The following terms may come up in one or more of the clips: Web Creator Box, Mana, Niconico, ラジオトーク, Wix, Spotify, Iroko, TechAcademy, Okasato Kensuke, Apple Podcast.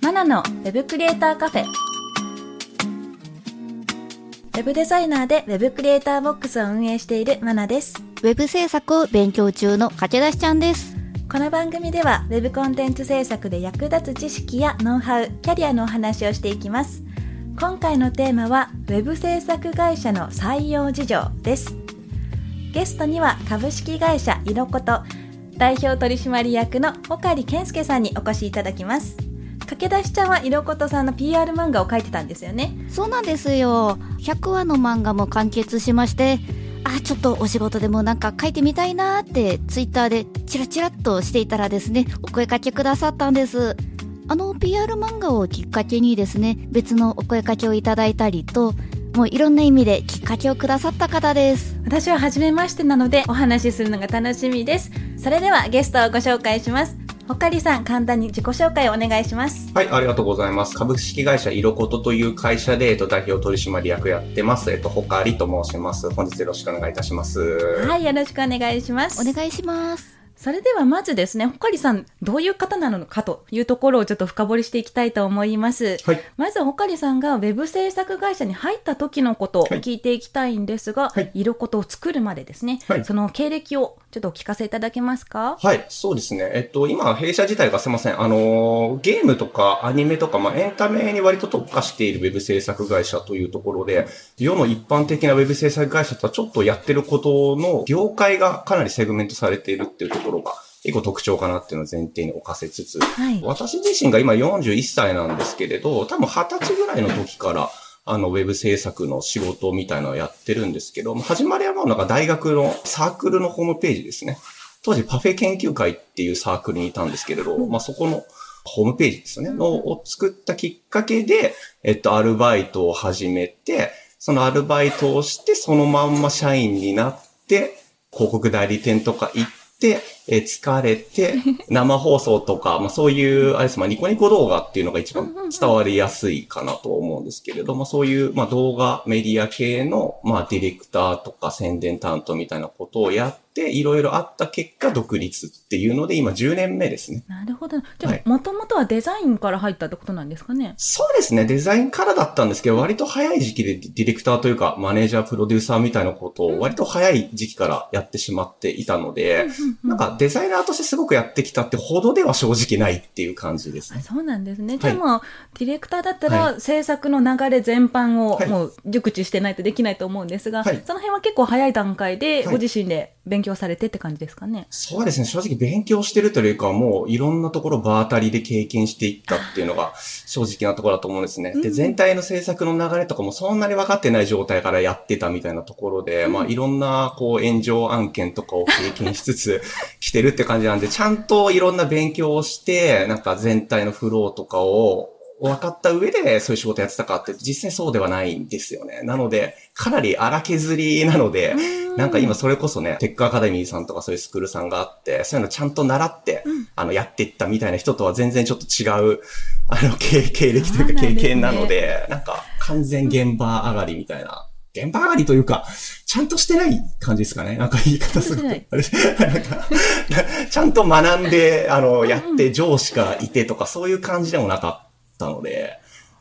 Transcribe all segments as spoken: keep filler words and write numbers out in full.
マナの Web クリエイターカフェ。 Web デザイナーで Web クリエイターボックスを運営しているマナです。 Web 制作を勉強中の駆け出しちゃんです。この番組では Web コンテンツ制作で役立つ知識やノウハウ、キャリアのお話をしていきます。今回のテーマは Web 制作会社の採用事情です。ゲストには株式会社いろこと代表取締役の岡里健介さんにお越しいただきます。駆け出しちゃんはいろことさんの ピーアール 漫画を描いてたんですよね。そうなんですよ。ひゃくわの漫画も完結しまして、あ、ちょっとお仕事でもなんか描いてみたいなってツイッターでチラチラっとしていたらですね、お声掛けくださったんです。あの ピーアール 漫画をきっかけにですね、別のお声掛けをいただいたりと、もういろんな意味できっかけをくださった方です。私は初めましてなのでお話しするのが楽しみです。それではゲストをご紹介します。岡里さん、簡単に自己紹介をお願いします。はい、ありがとうございます。株式会社いろことという会社で、えっと、代表取締役やってます、えっと、岡里と申します。本日よろしくお願いいたします。はい、よろしくお願いします。お願いします。それではまずですね、岡里さんどういう方なのかというところをちょっと深掘りしていきたいと思います。はい、まず岡里さんがウェブ制作会社に入った時のことを聞いていきたいんですが、はい、いろことを作るまでですね、はい、その経歴をちょっとお聞かせいただけますか。はい、そうですね。えっと、今、弊社自体がすいません。あの、ゲームとかアニメとか、まあ、エンタメに割と特化しているウェブ制作会社というところで、世の一般的なウェブ制作会社とはちょっとやってることの業界がかなりセグメントされているっていうところが、結構特徴かなっていうのを前提に置かせつつ、はい、私自身が今よんじゅういっさいなんですけれど、多分はたちぐらいの時から、あの、ウェブ制作の仕事みたいなのをやってるんですけど、始まりはもうなんか大学のサークルのホームページですね。当時パフェ研究会っていうサークルにいたんですけれど、まあ、そこのホームページですね、のを作ったきっかけで、えっと、アルバイトを始めて、そのアルバイトをして、そのまんま社員になって、広告代理店とか行って、で、え、疲れて、生放送とか、まあそういう、あれです、まあニコニコ動画っていうのが一番伝わりやすいかなと思うんですけれども、そういう、まあ動画メディア系の、まあディレクターとか宣伝担当みたいなことをやって、いろいろあった結果、独立っていうので、今じゅうねんめですね。なるほど。じゃあ、もともとはデザインから入ったってことなんですかね。そうですね。デザインからだったんですけど、割と早い時期でディレクターというか、マネージャー、プロデューサーみたいなことを、割と早い時期からやってしまっていたので、うんうんうん、なんかデザイナーとしてすごくやってきたってほどでは正直ないっていう感じですね。そうなんですね。じゃあもうディレクターだったら制作の流れ全般をもう熟知してないとできないと思うんですが、はい、その辺は結構早い段階でご自身で勉強されてって感じですかね。はい、そうですね。正直勉強してるというか、もういろんなところ場当たりで経験していったっていうのが正直なところだと思うんですね。で、全体の制作の流れとかもそんなに分かってない状態からやってたみたいなところで、うん、まあいろんなこう炎上案件とかを経験しつつ来てるって感じなんで、ちゃんといろんな勉強をして、なんか全体のフローとかを分かった上でそういう仕事やってたかって、実際そうではないんですよね。なので、かなり荒削りなので、なんか今それこそね、テックアカデミーさんとかそういうスクールさんがあって、そういうのちゃんと習って、うん、あの、やっていったみたいな人とは全然ちょっと違う、あの、経歴というか経験なので、なんか完全現場上がりみたいな。現場上がりというか、ちゃんとしてない感じですかね。なんか言い方すごく。なんかちゃんと学んで、あの、やって上司がいてとか、そういう感じでもなかったので。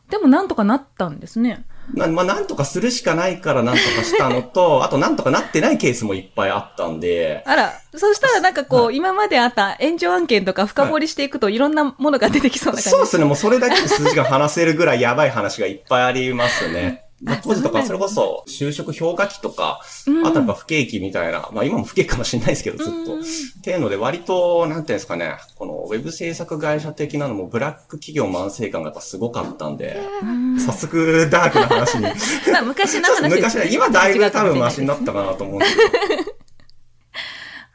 でもなんとかなったんですね。な、まあ、なんとかするしかないからなんとかしたのと、あとなんとかなってないケースもいっぱいあったんで。あら、そしたらなんかこう、はい、今まであった炎上案件とか深掘りしていくといろんなものが出てきそうな感じ、はい。そうですね。もうそれだけで数字が話せるぐらいやばい話がいっぱいありますね。まあ、当時とかそれこそ就職氷河期とか、あとやっぱ不景気みたいな、まあ今も不景気かもしれないですけどずっと。っていうので割と、なんていうんですかね、このウェブ制作会社的なのもブラック企業慢性感がやっぱすごかったんで、早速ダークな話に。まあ昔の話ですね。昔の、今だいぶ多分マシになったかなと思うんですけど。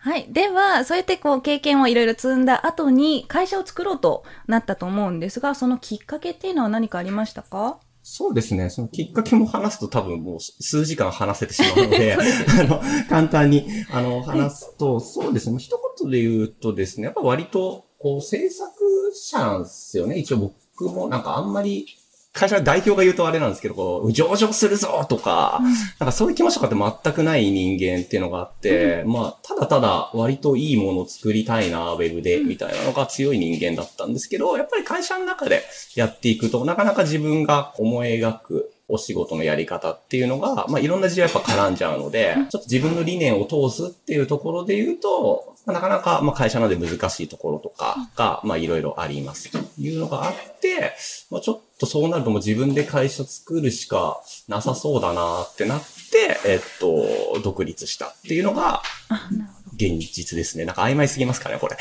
はい。では、そうやってこう経験をいろいろ積んだ後に会社を作ろうとなったと思うんですが、そのきっかけっていうのは何かありましたか？そうですね。そのきっかけも話すと多分もう数時間話せてしまうので、あの、簡単に、あの、話すと、そうですね。一言で言うとですね、やっぱ割と、こう、制作者なんですよね。一応僕もなんかあんまり、会社の代表が言うとあれなんですけど、こう、上場するぞとか、うん、なんかそういう気持ちとかって全くない人間っていうのがあって、うん、まあ、ただただ割といいものを作りたいな、ウェブで、みたいなのが強い人間だったんですけど、やっぱり会社の中でやっていくと、なかなか自分が思い描くお仕事のやり方っていうのが、まあ、いろんな事情やっぱ絡んじゃうので、ちょっと自分の理念を通すっていうところで言うと、なかなか、まあ、会社なので難しいところとかが、まあ、いろいろありますというのがあって、まあ、ちょっとそうなるともう自分で会社作るしかなさそうだなってなって、えっと、独立したっていうのが、現実ですね。なんか曖昧すぎますかね、これ。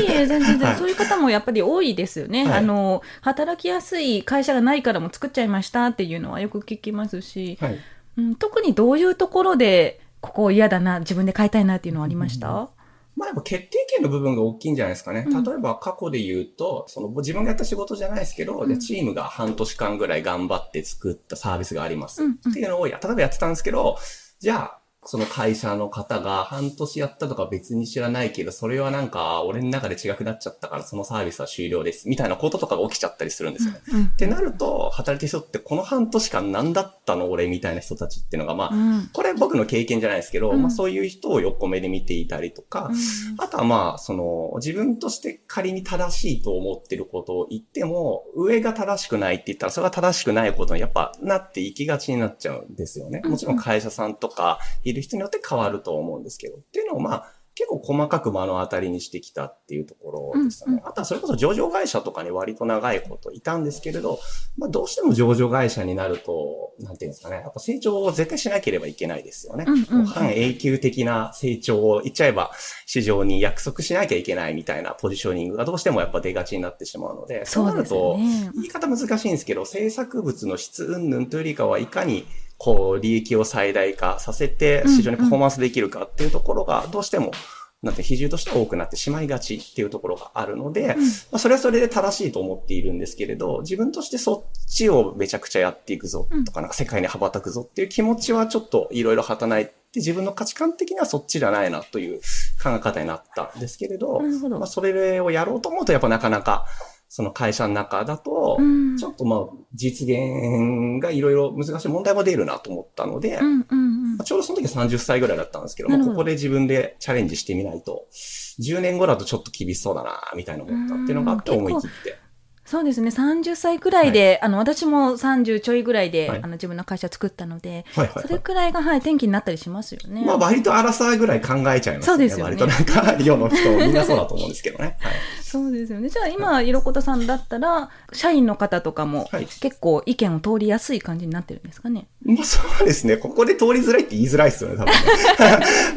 いいえ、全然、はい、そういう方もやっぱり多いですよね、はい、あの、働きやすい会社がないからも作っちゃいましたっていうのはよく聞きますし、はい、うん、特にどういうところでここ嫌だな、自分で変えたいなっていうのはありました？うん、まあやっぱ決定権の部分が大きいんじゃないですかね。例えば過去で言うと、その自分がやった仕事じゃないですけど、うん、チームが半年間ぐらい頑張って作ったサービスがありますっていうのを、例えばやってたんですけど、じゃあ、その会社の方が半年やったとか別に知らないけど、それはなんか俺の中で違くなっちゃったからそのサービスは終了ですみたいなこととかが起きちゃったりするんですよね。うんうん、ってなると、働いてる人ってこの半年間何だったの俺みたいな人たちっていうのが、まあ、うん、これ僕の経験じゃないですけど、うん、まあそういう人を横目で見ていたりとか、うん、あとはまあその自分として仮に正しいと思ってることを言っても、上が正しくないって言ったらそれが正しくないことにやっぱなっていきがちになっちゃうんですよね。もちろん会社さんとか、うん、いる人によって変わると思うんですけど、っていうのをまあ結構細かく目の当たりにしてきたっていうところですね。うんうん、あとはそれこそ上場会社とかに割と長いこといたんですけれど、まあどうしても上場会社になると、なんていうんですかね、やっぱ成長を絶対しなければいけないですよね。うんうん、半永久的な成長を言っちゃえば市場に約束しなきゃいけないみたいなポジショニングがどうしてもやっぱ出がちになってしまうので、そうなると、言い方難しいんですけど、制作物の質云々というよりかはいかにこう、利益を最大化させて、市場にパフォーマンスできるかっていうところが、どうしても、なんて比重としては多くなってしまいがちっていうところがあるので、まあ、それはそれで正しいと思っているんですけれど、自分としてそっちをめちゃくちゃやっていくぞとか、なんか世界に羽ばたくぞっていう気持ちはちょっといろいろ働いて、自分の価値観的にはそっちじゃないなという考え方になったんですけれど、まあ、それをやろうと思うとやっぱなかなか、その会社の中だと、ちょっとまあ実現がいろいろ難しい問題も出るなと思ったので、うんうんうん、まあ、ちょうどその時はさんじゅっさいぐらいだったんですけど、まあ、ここで自分でチャレンジしてみないと、じゅうねんごだとちょっと厳しそうだな、みたいな思ったっていうのがあって思い切って。そうですね。さんじゅっさいくらいで、はい、あの、私もさんじゅうちょいぐらいで、はい、あの、自分の会社作ったので、はいはいはい、それくらいが、はい、転機になったりしますよね。まあ、割とアラサーぐらい考えちゃいますね。そうですよね。割となんか、世の人、みんなそうだと思うんですけどね。はい、そうですよね。じゃあ、今、いろこたさんだったら、社員の方とかも、結構意見を通りやすい感じになってるんですかね。はい、まあ、そうですね。ここで通りづらいって言いづらいですよね、多分ね。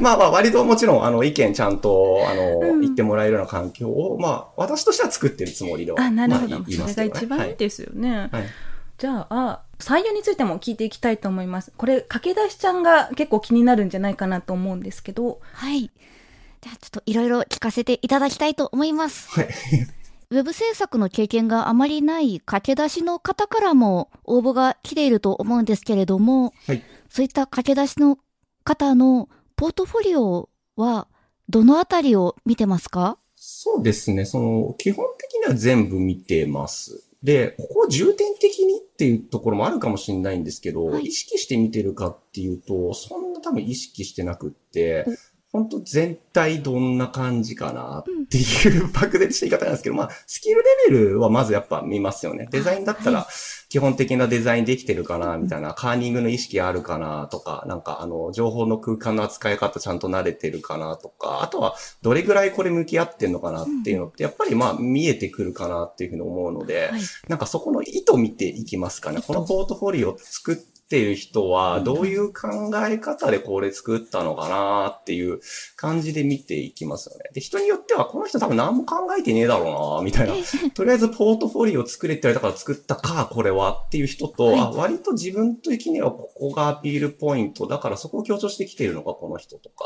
まあまあ、割ともちろん、あの、意見ちゃんと、あの、うん、言ってもらえるような環境を、まあ、私としては作ってるつもりでは。あ、なるほど。まあそれが一番いいですよね。はいはい、じゃあ採用についても聞いていきたいと思います。これ駆け出しちゃんが結構気になるんじゃないかなと思うんですけど、はい、じゃあちょっといろいろ聞かせていただきたいと思います。はい、ウェブ制作の経験があまりない駆け出しの方からも応募が来ていると思うんですけれども、はい、そういった駆け出しの方のポートフォリオはどのあたりを見てますか？そうですね。その、基本的には全部見てます。で、ここを重点的にっていうところもあるかもしれないんですけど、はい、意識して見てるかっていうと、そんな多分意識してなくって、本当全体どんな感じかなっていう漠然とした言い方なんですけど、まあ、スキルレベルはまずやっぱ見ますよね。デザインだったら、基本的なデザインできてるかな、みたいな、カーニングの意識あるかなとか、なんかあの、情報の空間の扱い方ちゃんと慣れてるかなとか、あとはどれぐらいこれ向き合ってんのかなっていうのって、やっぱりまあ見えてくるかなっていうふうに思うので、なんかそこの意図見ていきますかね。このポートフォリオを作って、っていう人はどういう考え方でこれ作ったのかなっていう感じで見ていきますよね。で、人によってはこの人多分何も考えてねえだろうなみたいな、とりあえずポートフォリオを作れって言われたから作ったかこれはっていう人と、はい、あ、割と自分的にはここがアピールポイントだからそこを強調してきているのがこの人とか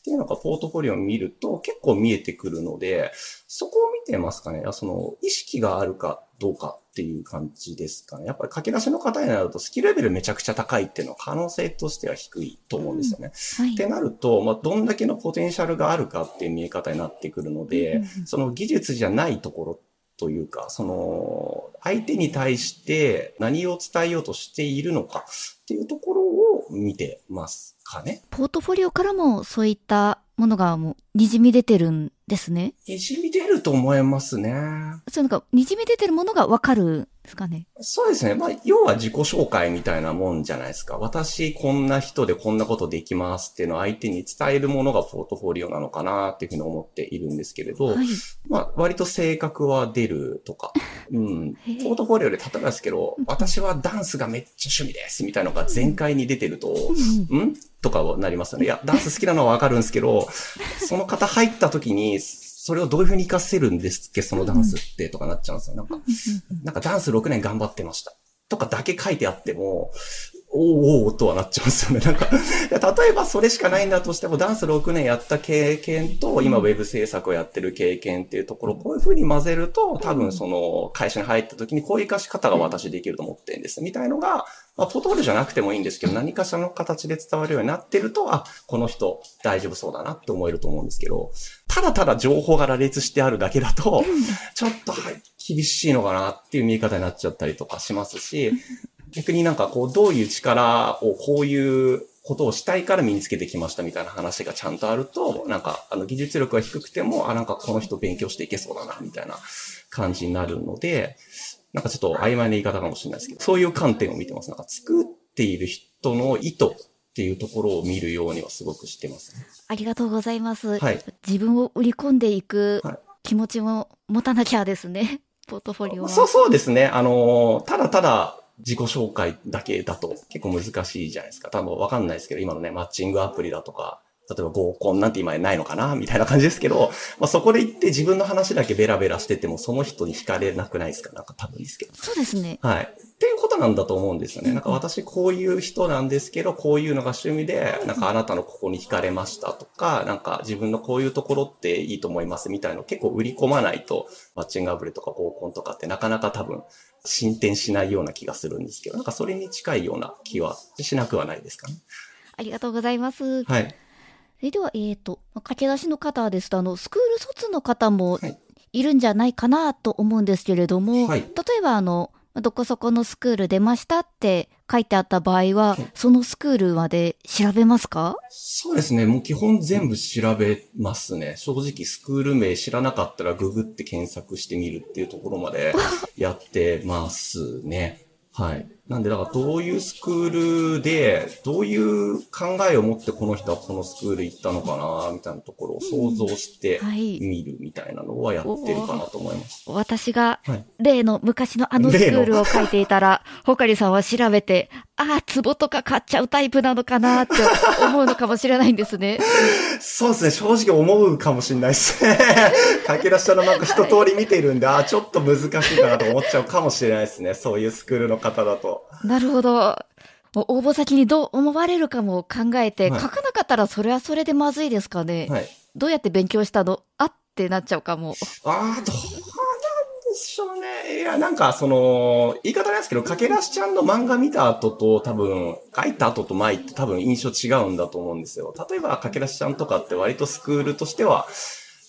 っていうのがポートフォリオを見ると結構見えてくるので、そこを見てますかね。その意識があるかどうかっていう感じですかね。やっぱり駆け出しの方になるとスキルレベルめちゃくちゃ高いっていうのは可能性としては低いと思うんですよね。うん、はい、ってなると、まあ、どんだけのポテンシャルがあるかっていう見え方になってくるので、うんうん、その技術じゃないところというか、その相手に対して何を伝えようとしているのかっていうところを見てますかね。ポートフォリオからもそういったものがもう滲み出てるんですね。滲み出ると思いますね。そう、なんか滲み出てるものが分かるですかね。そうですね。まあ、要は自己紹介みたいなもんじゃないですか。私こんな人でこんなことできますっていうのを相手に伝えるものがポートフォリオなのかなっていうふうに思っているんですけれど、はい、まあ、割と性格は出るとか、うん、ポートフォリオで例えばですけど、私はダンスがめっちゃ趣味ですみたいなのが全開に出てると、うん、うん、とかはなりますよね。いや、ダンス好きなのはわかるんですけど、その方入った時にそれをどういうふうに活かせるんですっけ、そのダンスってとかなっちゃうんですよ。なんか、なんかダンスろくねん頑張ってましたとかだけ書いてあっても、おーおーとはなっちゃうんですよね。なんか、例えばそれしかないんだとしても、ダンスろくねんやった経験と、今ウェブ制作をやってる経験っていうところをこういう風に混ぜると、多分その会社に入った時にこういう活かし方が私できると思ってるんです。みたいのが、まあ、ポートフォリオじゃなくてもいいんですけど、何かしらの形で伝わるようになってると、あ、この人大丈夫そうだなって思えると思うんですけど、ただただ情報が羅列してあるだけだと、ちょっと厳しいのかなっていう見え方になっちゃったりとかしますし、逆になんかこうどういう力をこういうことをしたいから身につけてきましたみたいな話がちゃんとあると、なんかあの技術力が低くても、あ、なんかこの人勉強していけそうだなみたいな感じになるので、なんかちょっと曖昧な言い方かもしれないですけど、そういう観点を見てます。なんか作っている人の意図っていうところを見るようにはすごくしてます、ね、ありがとうございます、はい、自分を売り込んでいく気持ちも持たなきゃですね、ポートフォリオは。そうそうですね。あの、ただただ自己紹介だけだと結構難しいじゃないですか。多分わかんないですけど、今のね、マッチングアプリだとか、例えば合コンなんて今ないのかなみたいな感じですけど、まあ、そこで行って自分の話だけベラベラしててもその人に惹かれなくないですか。なんか多分ですけど。そうですね。はい。っていうことなんだと思うんですよね。なんか私こういう人なんですけど、こういうのが趣味で、なんかあなたのここに惹かれましたとか、なんか自分のこういうところっていいと思いますみたいなの結構売り込まないと、マッチングアプリとか合コンとかってなかなか多分進展しないような気がするんですけど、なんかそれに近いような気はしなくはないですかね。ありがとうございます。はい。それでは、えっと、駆け出しの方ですと、あの、スクール卒の方もいるんじゃないかなと思うんですけれども、はい、例えば、あの、どこそこのスクール出ましたって書いてあった場合は、はい、そのスクールまで調べますか？そうですね。もう基本全部調べますね。正直、スクール名知らなかったらググって検索してみるっていうところまでやってますね。はい。なんで、だからどういうスクールで、どういう考えを持ってこの人はこのスクール行ったのかな、みたいなところを想像して見るみたいなのはやってるかなと思います。うん、はい、私が例の昔のあのスクールを書いていたら、ほかりさんは調べて、ああ、壺とか買っちゃうタイプなのかなって思うのかもしれないんですね。そうですね。正直思うかもしれないですね。駆け出しのなんか一通り見ているんで、はい、ああ、ちょっと難しいかなと思っちゃうかもしれないですね。そういうスクールの方だと。なるほど。もう応募先にどう思われるかも考えて、はい、書かなかったらそれはそれでまずいですかね、はい、どうやって勉強したのあってなっちゃうかも。ああ、どうなんでしょうね。いや、なんかその言い方ないですけど、駆け出しちゃんの漫画見た後と多分書いた後と前って多分印象違うんだと思うんですよ。例えば駆け出しちゃんとかって割とスクールとしては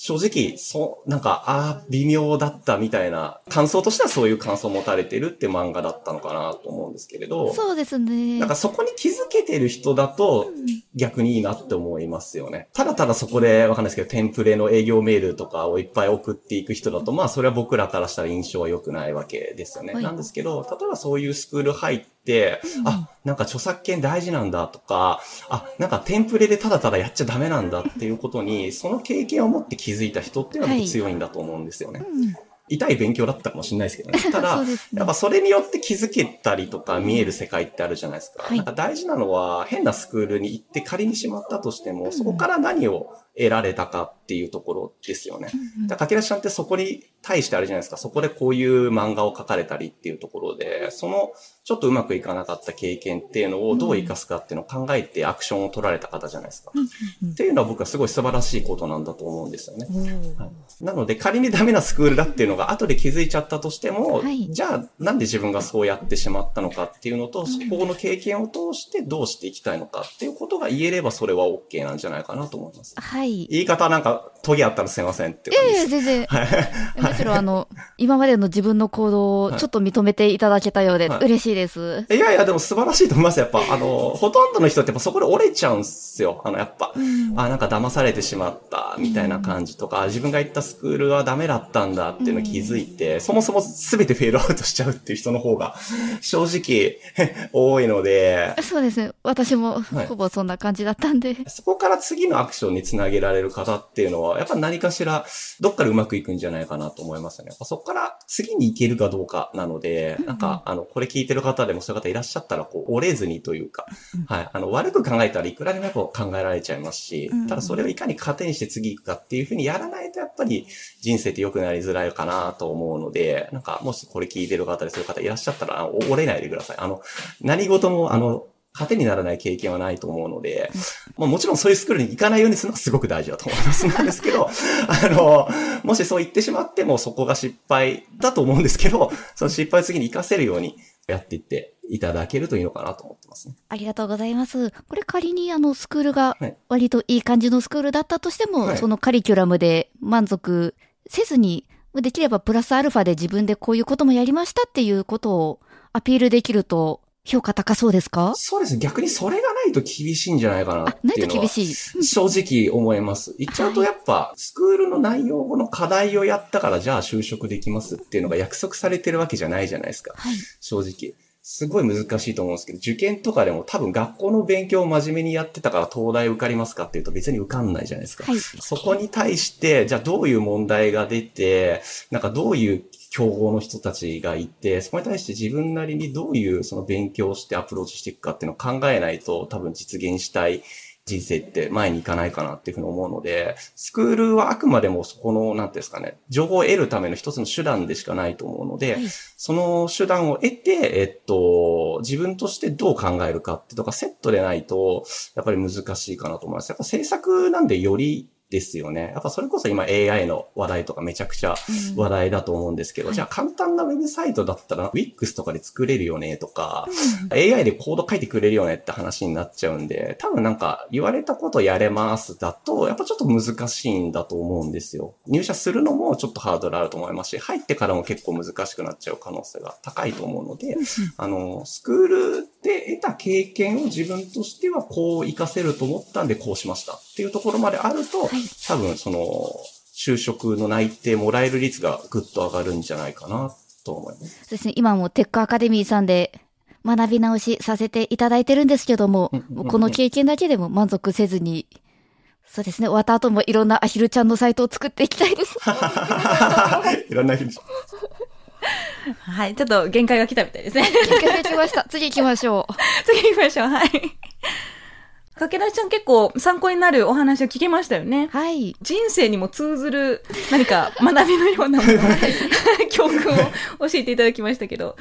正直、そう、なんか、ああ、微妙だったみたいな、感想としてはそういう感想を持たれてるって漫画だったのかなと思うんですけれど。そうですね。なんかそこに気づけてる人だと、逆にいいなって思いますよね。ただただそこで、わかんないですけど、テンプレの営業メールとかをいっぱい送っていく人だと、まあ、それは僕らからしたら印象は良くないわけですよね。はい、なんですけど、例えばそういうスクール入って、で、あ、なんか著作権大事なんだとか、あ、なんかテンプレでただただやっちゃダメなんだっていうことに、その経験を持って気づいた人っていうのは強いんだと思うんですよね。はい、うん、痛い勉強だったかもしれないですけどね。ただ、ね、やっぱそれによって気づけたりとか見える世界ってあるじゃないですか。はい、なんか大事なのは、変なスクールに行って仮にしまったとしても、そこから何を得られたかっていうところですよね。かけらしさんってそこに対してあれじゃないですか、そこでこういう漫画を描かれたりっていうところで、そのちょっとうまくいかなかった経験っていうのをどう生かすかっていうのを考えてアクションを取られた方じゃないですか、うんうんうん、っていうのは僕はすごい素晴らしいことなんだと思うんですよね、うんはい、なので仮にダメなスクールだっていうのが後で気づいちゃったとしても、はい、じゃあなんで自分がそうやってしまったのかっていうのと、そこの経験を通してどうしていきたいのかっていうことが言えればそれは OK なんじゃないかなと思います、はいはい、言い方なんかトゲあったらすいませんって感じです。いやいや全然、はい、むしろあの、はい、今までの自分の行動をちょっと認めていただけたようで、はい、嬉しいです。いやいやでも素晴らしいと思います。やっぱあのほとんどの人ってやっぱそこで折れちゃうんですよ。あのやっぱ、うん、あなんか騙されてしまったみたいな感じとか、うん、自分が行ったスクールはダメだったんだっていうのを気づいて、うん、そもそも全てフェードアウトしちゃうっていう人の方が正直多いので。そうですね。私もほぼそんな感じだったんで、はい。そこから次のアクションにつなげられる方っていうのは。やっぱ何かしらどっかでうまくいくんじゃないかなと思いますね。そこから次に行けるかどうかなので、なんかあのこれ聞いてる方でもそういう方いらっしゃったらこう折れずにというか、はい、あの悪く考えたらいくらでもやっぱ考えられちゃいますし、ただそれをいかに糧にして次行くかっていうふうにやらないとやっぱり人生って良くなりづらいかなと思うので、なんかもしこれ聞いてる方でそういう方いらっしゃったら折れないでください。あの何事もあの。糧にならない経験はないと思うので、まあ、もちろんそういうスクールに行かないようにするのはすごく大事だと思いますなんですけど、あの、もしそう言ってしまってもそこが失敗だと思うんですけど、その失敗を次に活かせるようにやっていっていただけるといいのかなと思ってますね。ありがとうございます。これ仮にあのスクールが割といい感じのスクールだったとしても、はい、そのカリキュラムで満足せずに、できればプラスアルファで自分でこういうこともやりましたっていうことをアピールできると、評価高そうですか？そうですね。逆にそれがないと厳しいんじゃないかなっていうのは正直思います。言っちゃうとやっぱスクールの内容の課題をやったからじゃあ就職できますっていうのが約束されてるわけじゃないじゃないですか。はい、正直。すごい難しいと思うんですけど、受験とかでも多分学校の勉強を真面目にやってたから東大受かりますかっていうと別に受かんないじゃないですか。はい、そこに対して、じゃあどういう問題が出て、なんかどういう競合の人たちがいて、そこに対して自分なりにどういうその勉強をしてアプローチしていくかっていうのを考えないと多分実現したい人生って前に行かないかなっていうふうに思うので、スクールはあくまでもそこの、なんていうんですかね、情報を得るための一つの手段でしかないと思うので、はい、その手段を得て、えっと、自分としてどう考えるかってとかセットでないと、やっぱり難しいかなと思います。やっぱ制作なんでより、ですよね。やっぱそれこそ今 エーアイ の話題とかめちゃくちゃ話題だと思うんですけど、うん、じゃあ簡単なウェブサイトだったら Wix とかで作れるよねとか、うん、エーアイ でコード書いてくれるよねって話になっちゃうんで、多分なんか言われたことやれますだと、やっぱちょっと難しいんだと思うんですよ。入社するのもちょっとハードルあると思いますし、入ってからも結構難しくなっちゃう可能性が高いと思うので、あの、スクールで得た経験を自分としてはこう活かせると思ったんでこうしましたっていうところまであると、はい多分その就職の内定もらえる率がぐっと上がるんじゃないかなと思います。そうですね。今もテックアカデミーさんで学び直しさせていただいてるんですけども、もうこの経験だけでも満足せずに、そうですね。終わった後もいろんなアヒルちゃんのサイトを作っていきたいです。いろんなアヒルちゃん。はい、ちょっと限界が来たみたいですね。限界が来ました。次行きましょう。次行きましょう。はい。かけらちゃん結構参考になるお話を聞きましたよね。はい。人生にも通ずる何か学びのようなもの、教訓を教えていただきましたけど、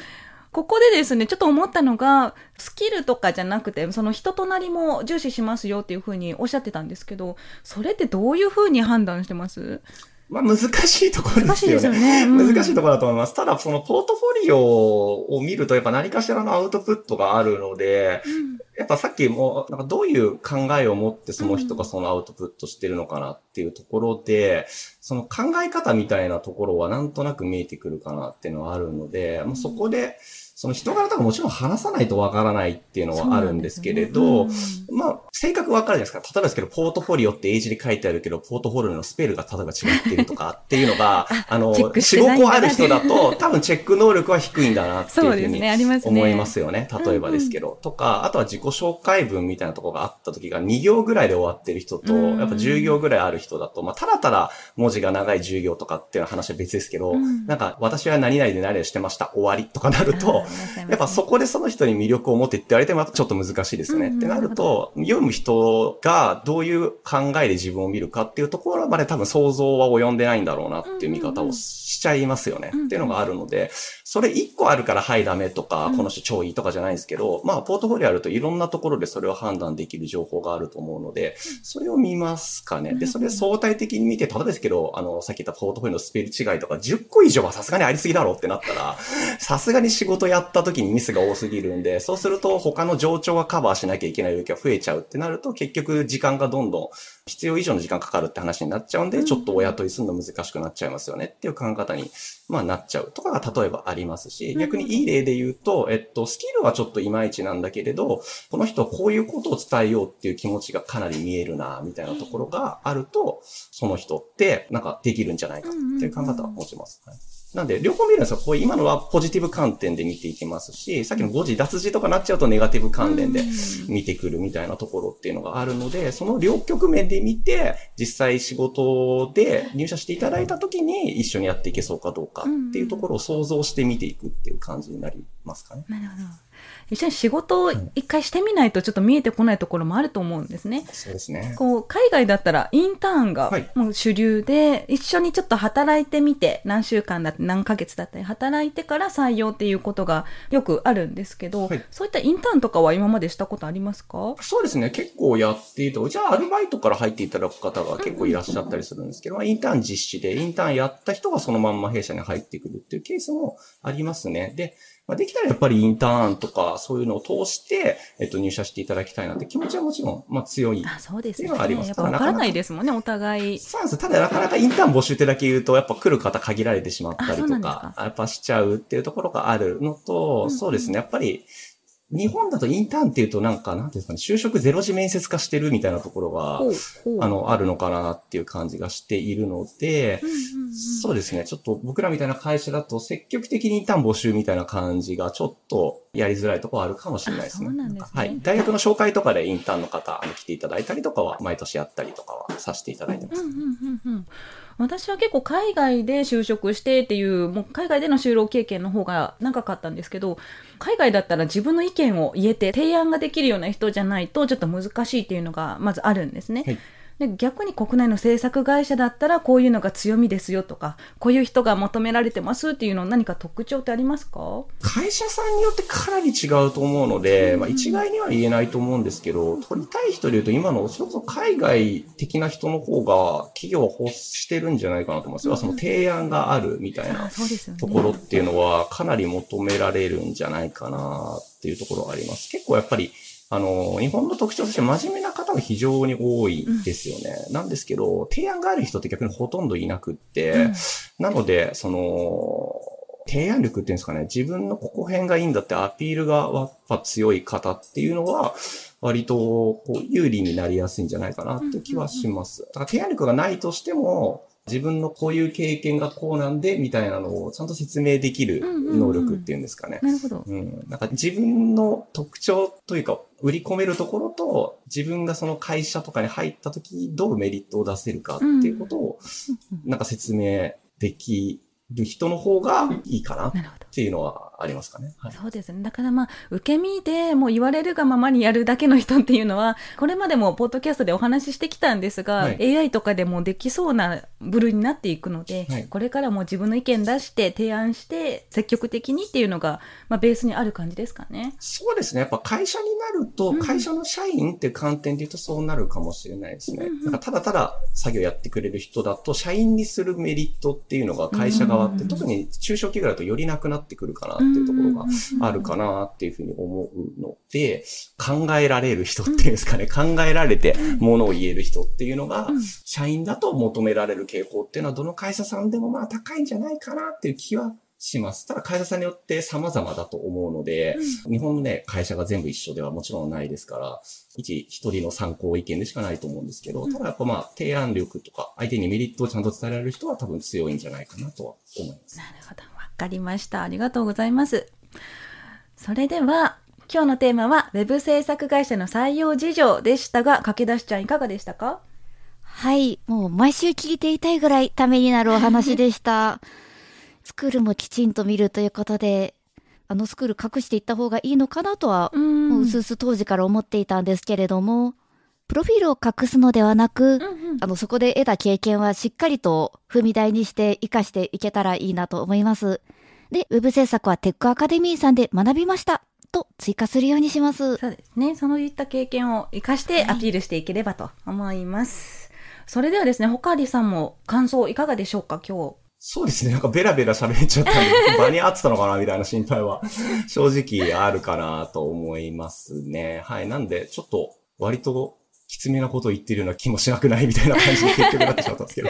ここでですね、ちょっと思ったのが、スキルとかじゃなくて、その人となりも重視しますよっていうふうにおっしゃってたんですけど、それってどういうふうに判断してます？まあ難しいところですよね。難しいですよね、うん。難しいところだと思います。ただそのポートフォリオを見るとやっぱ何かしらのアウトプットがあるので、うん、やっぱさっきもなんかどういう考えを持ってその人がそのアウトプットしてるのかなっていうところで、うん、その考え方みたいなところはなんとなく見えてくるかなっていうのはあるので、うん、そこで、その人柄とかもちろん話さないとわからないっていうのはあるんですけれど、ねうん、まあ、性格わかるじゃないですか。例えばですけど、ポートフォリオって英字で書いてあるけど、ポートフォリオのスペルが例えば違ってるとかっていうのが、あの、よん、ごこある人だと、多分チェック能力は低いんだなっていうふうに思いますよね。例えばですけど、うんうん。とか、あとは自己紹介文みたいなところがあった時がに行ぐらいで終わってる人と、うん、やっぱじゅう行ぐらいある人だと、まあ、ただただ文字が長いじゅう行とかっていう話は別ですけど、うん、なんか、私は何々で何々してました、終わりとかなると、やっぱそこでその人に魅力を持ってって言われてもちょっと難しいですね、うんうん、ってなると、読む人がどういう考えで自分を見るかっていうところまで多分想像は及んでないんだろうなっていう見方をしちゃいますよね、うんうん、っていうのがあるので、それ一個あるからはいダメとか、うん、この人超いいとかじゃないんですけど、まあポートフォリオあるといろんなところでそれを判断できる情報があると思うので、それを見ますかね。で、それ相対的に見て、ただですけど、あの、さっき言ったポートフォリオのスペル違いとかじゅっこ以上はさすがにありすぎだろうってなったら、さすがに仕事やった時にミスが多すぎるんで、そうすると他の冗長がカバーしなきゃいけない領域が増えちゃうってなると、結局時間がどんどん必要以上の時間かかるって話になっちゃうんで、ちょっとお雇いするの難しくなっちゃいますよねっていう考え方に、まあ、なっちゃうとかが例えばありますし、逆にいい例で言うと、えっと、スキルはちょっといまいちなんだけれど、この人はこういうことを伝えようっていう気持ちがかなり見えるな、みたいなところがあると、その人ってなんかできるんじゃないかっていう考え方は持ちます。はい、なんで、両方見るんですよ。こういう今のはポジティブ観点で見ていきますし、さっきの誤字脱字とかなっちゃうとネガティブ関連で見てくるみたいなところっていうのがあるので、その両局面で見て、実際仕事で入社していただいたときに一緒にやっていけそうかどうかっていうところを想像して見ていくっていう感じになりますかね。なるほど。一緒に仕事を一回してみないとちょっと見えてこないところもあると思うんですね。そうですね。こう海外だったらインターンがもう主流で、はい、一緒にちょっと働いてみて何週間だって何ヶ月だったり働いてから採用っていうことがよくあるんですけど、はい、そういったインターンとかは今までしたことありますか？そうですね。結構やっていて、じゃあアルバイトから入っていただく方が結構いらっしゃったりするんですけど、うんうん、インターン実施でインターンやった人がそのまんま弊社に入ってくるっていうケースもありますね。で、まあ、できたらやっぱりインターンとかそういうのを通して、えっと、入社していただきたいなって気持ちはもちろん、まあ、強いっていうのはあります。やっぱ分からないですもんね、お互い。そうです。ただなかなかインターン募集ってだけ言うと、やっぱ来る方限られてしまったりとか、やっぱしちゃうっていうところがあるのと、うん、そうですね、やっぱり、日本だとインターンっていうとなんか、なんていうんですかね、就職ゼロ時面接化してるみたいなところが、あの、あるのかなっていう感じがしているので、うんうんうん、そうですね、ちょっと僕らみたいな会社だと積極的にインターン募集みたいな感じがちょっとやりづらいところあるかもしれないですね。そうなんですね。はい。大学の紹介とかでインターンの方に来ていただいたりとかは、毎年やったりとかはさせていただいてます。うんうんうんうん、私は結構海外で就職してっていう、もう海外での就労経験の方が長かったんですけど、海外だったら自分の意見意見を言えて提案ができるような人じゃないとちょっと難しいっていうのがまずあるんですね、はい、で逆に国内の制作会社だったらこういうのが強みですよとかこういう人が求められてますっていうの何か特徴ってありますか？会社さんによってかなり違うと思うので、まあ、一概には言えないと思うんですけど、取りたい人でいうと今のそれこそ海外的な人の方が企業を欲してるんじゃないかなと思います、うん、その提案があるみたいなところっていうのはかなり求められるんじゃないかなっていうところがあります。結構やっぱりあの日本の特徴として真面目な方が非常に多いですよね、うん、なんですけど提案がある人って逆にほとんどいなくって、うん、なのでその提案力っていうんですかね、自分のここ辺がいいんだってアピールがやっぱ強い方っていうのは割とこう有利になりやすいんじゃないかなって気はします、うんうんうん、だから提案力がないとしても自分のこういう経験がこうなんでみたいなのをちゃんと説明できる能力っていうんですかね。なるほど。うん。なんか自分の特徴というか売り込めるところと自分がその会社とかに入った時どうメリットを出せるかっていうことをなんか説明できる人の方がいいかなっていうのはありますかね、はい、そうですね。だからまあ受け身でもう言われるがままにやるだけの人っていうのはこれまでもポッドキャストでお話ししてきたんですが、はい、エーアイ とかでもできそうな部類になっていくので、はい、これからも自分の意見出して提案して積極的にっていうのが、まあ、ベースにある感じですかね。そうですね。やっぱ会社になると会社の社員っていう観点で言うとそうなるかもしれないですね、うんうん、なんかただただ作業やってくれる人だと社員にするメリットっていうのが会社側って、うんうん、特に中小企業だとよりなくなってくるかな、うんっていうところがあるかなっていうふうに思うので、考えられる人っていうんですかね、考えられてものを言える人っていうのが社員だと求められる傾向っていうのはどの会社さんでもまあ高いんじゃないかなっていう気はします。ただ会社さんによって様々だと思うので、日本のね、会社が全部一緒ではもちろんないですから、一、一人の参考意見でしかないと思うんですけど、ただやっぱまあ、提案力とか相手にメリットをちゃんと伝えられる人は多分強いんじゃないかなとは思います。なるほど。わかりました。ありがとうございます。それでは今日のテーマはウェブ制作会社の採用事情でしたが、駆け出しちゃんいかがでしたか？はい、もう毎週聞いていたいぐらいためになるお話でした。スクールもきちんと見るということで、あのスクール隠していった方がいいのかなとは、もううすうす当時から思っていたんですけれども、プロフィールを隠すのではなく、うんうん、あのそこで得た経験はしっかりと踏み台にして生かしていけたらいいなと思います。で、ウェブ制作はテックアカデミーさんで学びましたと追加するようにします。そうですね。そういった経験を生かしてアピールしていければと思います。はい、それではですね、ほかりさんも感想いかがでしょうか、今日。そうですね。なんかベラベラ喋っちゃったんで、場に合ってたのかなみたいな心配は正直あるかなと思いますね。はい。なんで、ちょっと割ときつめなことを言ってるような気もしなくないみたいな感じで結局なってしまったんですけど。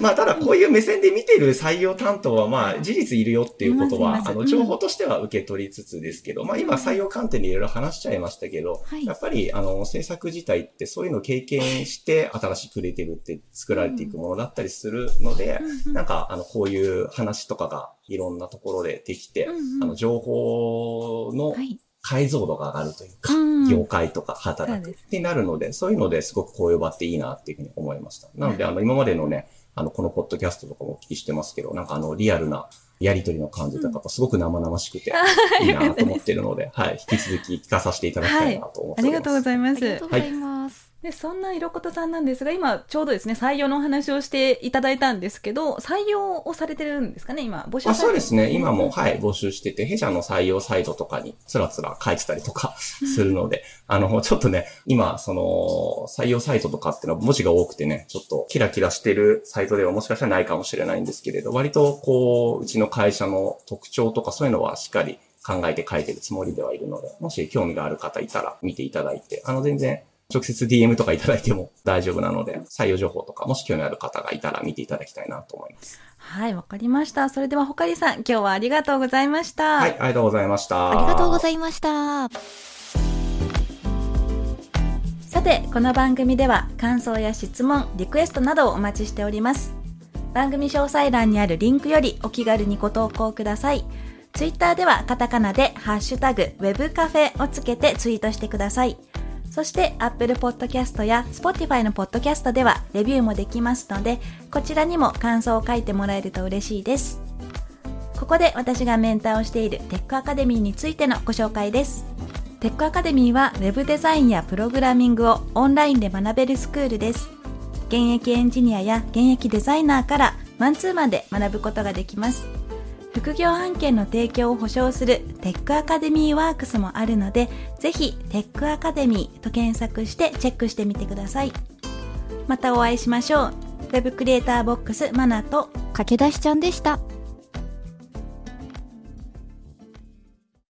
まあ、ただこういう目線で見てる採用担当は、まあ、事実いるよっていうことは、あの、情報としては受け取りつつですけど、まあ、今採用観点でいろいろ話しちゃいましたけど、やっぱり、あの、制作自体ってそういうのを経験して、新しいクリエイティブって作られていくものだったりするので、なんか、あの、こういう話とかがいろんなところでできて、あの、情報の、解像度が上がるというか、うん、業界とか働くってなるので、そういうのですごくこういう場っていいなっていうふうに思いました。なので、あの、今までのね、あの、このポッドキャストとかもお聞きしてますけど、なんかあの、リアルなやりとりの感じとか、すごく生々しくていいなと思ってるので、はい、引き続き聞かさせていただきたいなと思っております。はい、ありがとうございます。ありがとうございます。はい、でそんな色ことさんなんですが、今ちょうどですね、採用のお話をしていただいたんですけど、採用をされてるんですかね、今募集されてる。あ、そうですね、今も、はい、募集してて、弊社の採用サイトとかにつらつら書いてたりとかするので、あの、ちょっとね、今その採用サイトとかってのは文字が多くてね、ちょっとキラキラしてるサイトではもしかしたらないかもしれないんですけれど、割とこううちの会社の特徴とかそういうのはしっかり考えて書いてるつもりではいるので、もし興味がある方いたら見ていただいて、あの、全然直接 ディーエム とかいただいても大丈夫なので、採用情報とかもし興味ある方がいたら見ていただきたいなと思います。はい、わかりました。それではほかりさん、今日はありがとうございました。はい、ありがとうございました。ありがとうございました。さて、この番組では感想や質問、リクエストなどをお待ちしております。番組詳細欄にあるリンクよりお気軽にご投稿ください。ツイッターではカタカナでハッシュタグウェブカフェをつけてツイートしてください。そして、Apple Podcast や Spotify の Podcast ではレビューもできますので、こちらにも感想を書いてもらえると嬉しいです。ここで私がメンターをしているテックアカデミーについてのご紹介です。テックアカデミーは Web デザインやプログラミングをオンラインで学べるスクールです。現役エンジニアや現役デザイナーからマンツーマンで学ぶことができます。副業案件の提供を保証するテックアカデミーワークスもあるので、ぜひテックアカデミーと検索してチェックしてみてください。またお会いしましょう。ウェブクリエイターボックスマナと駆け出しちゃんでした。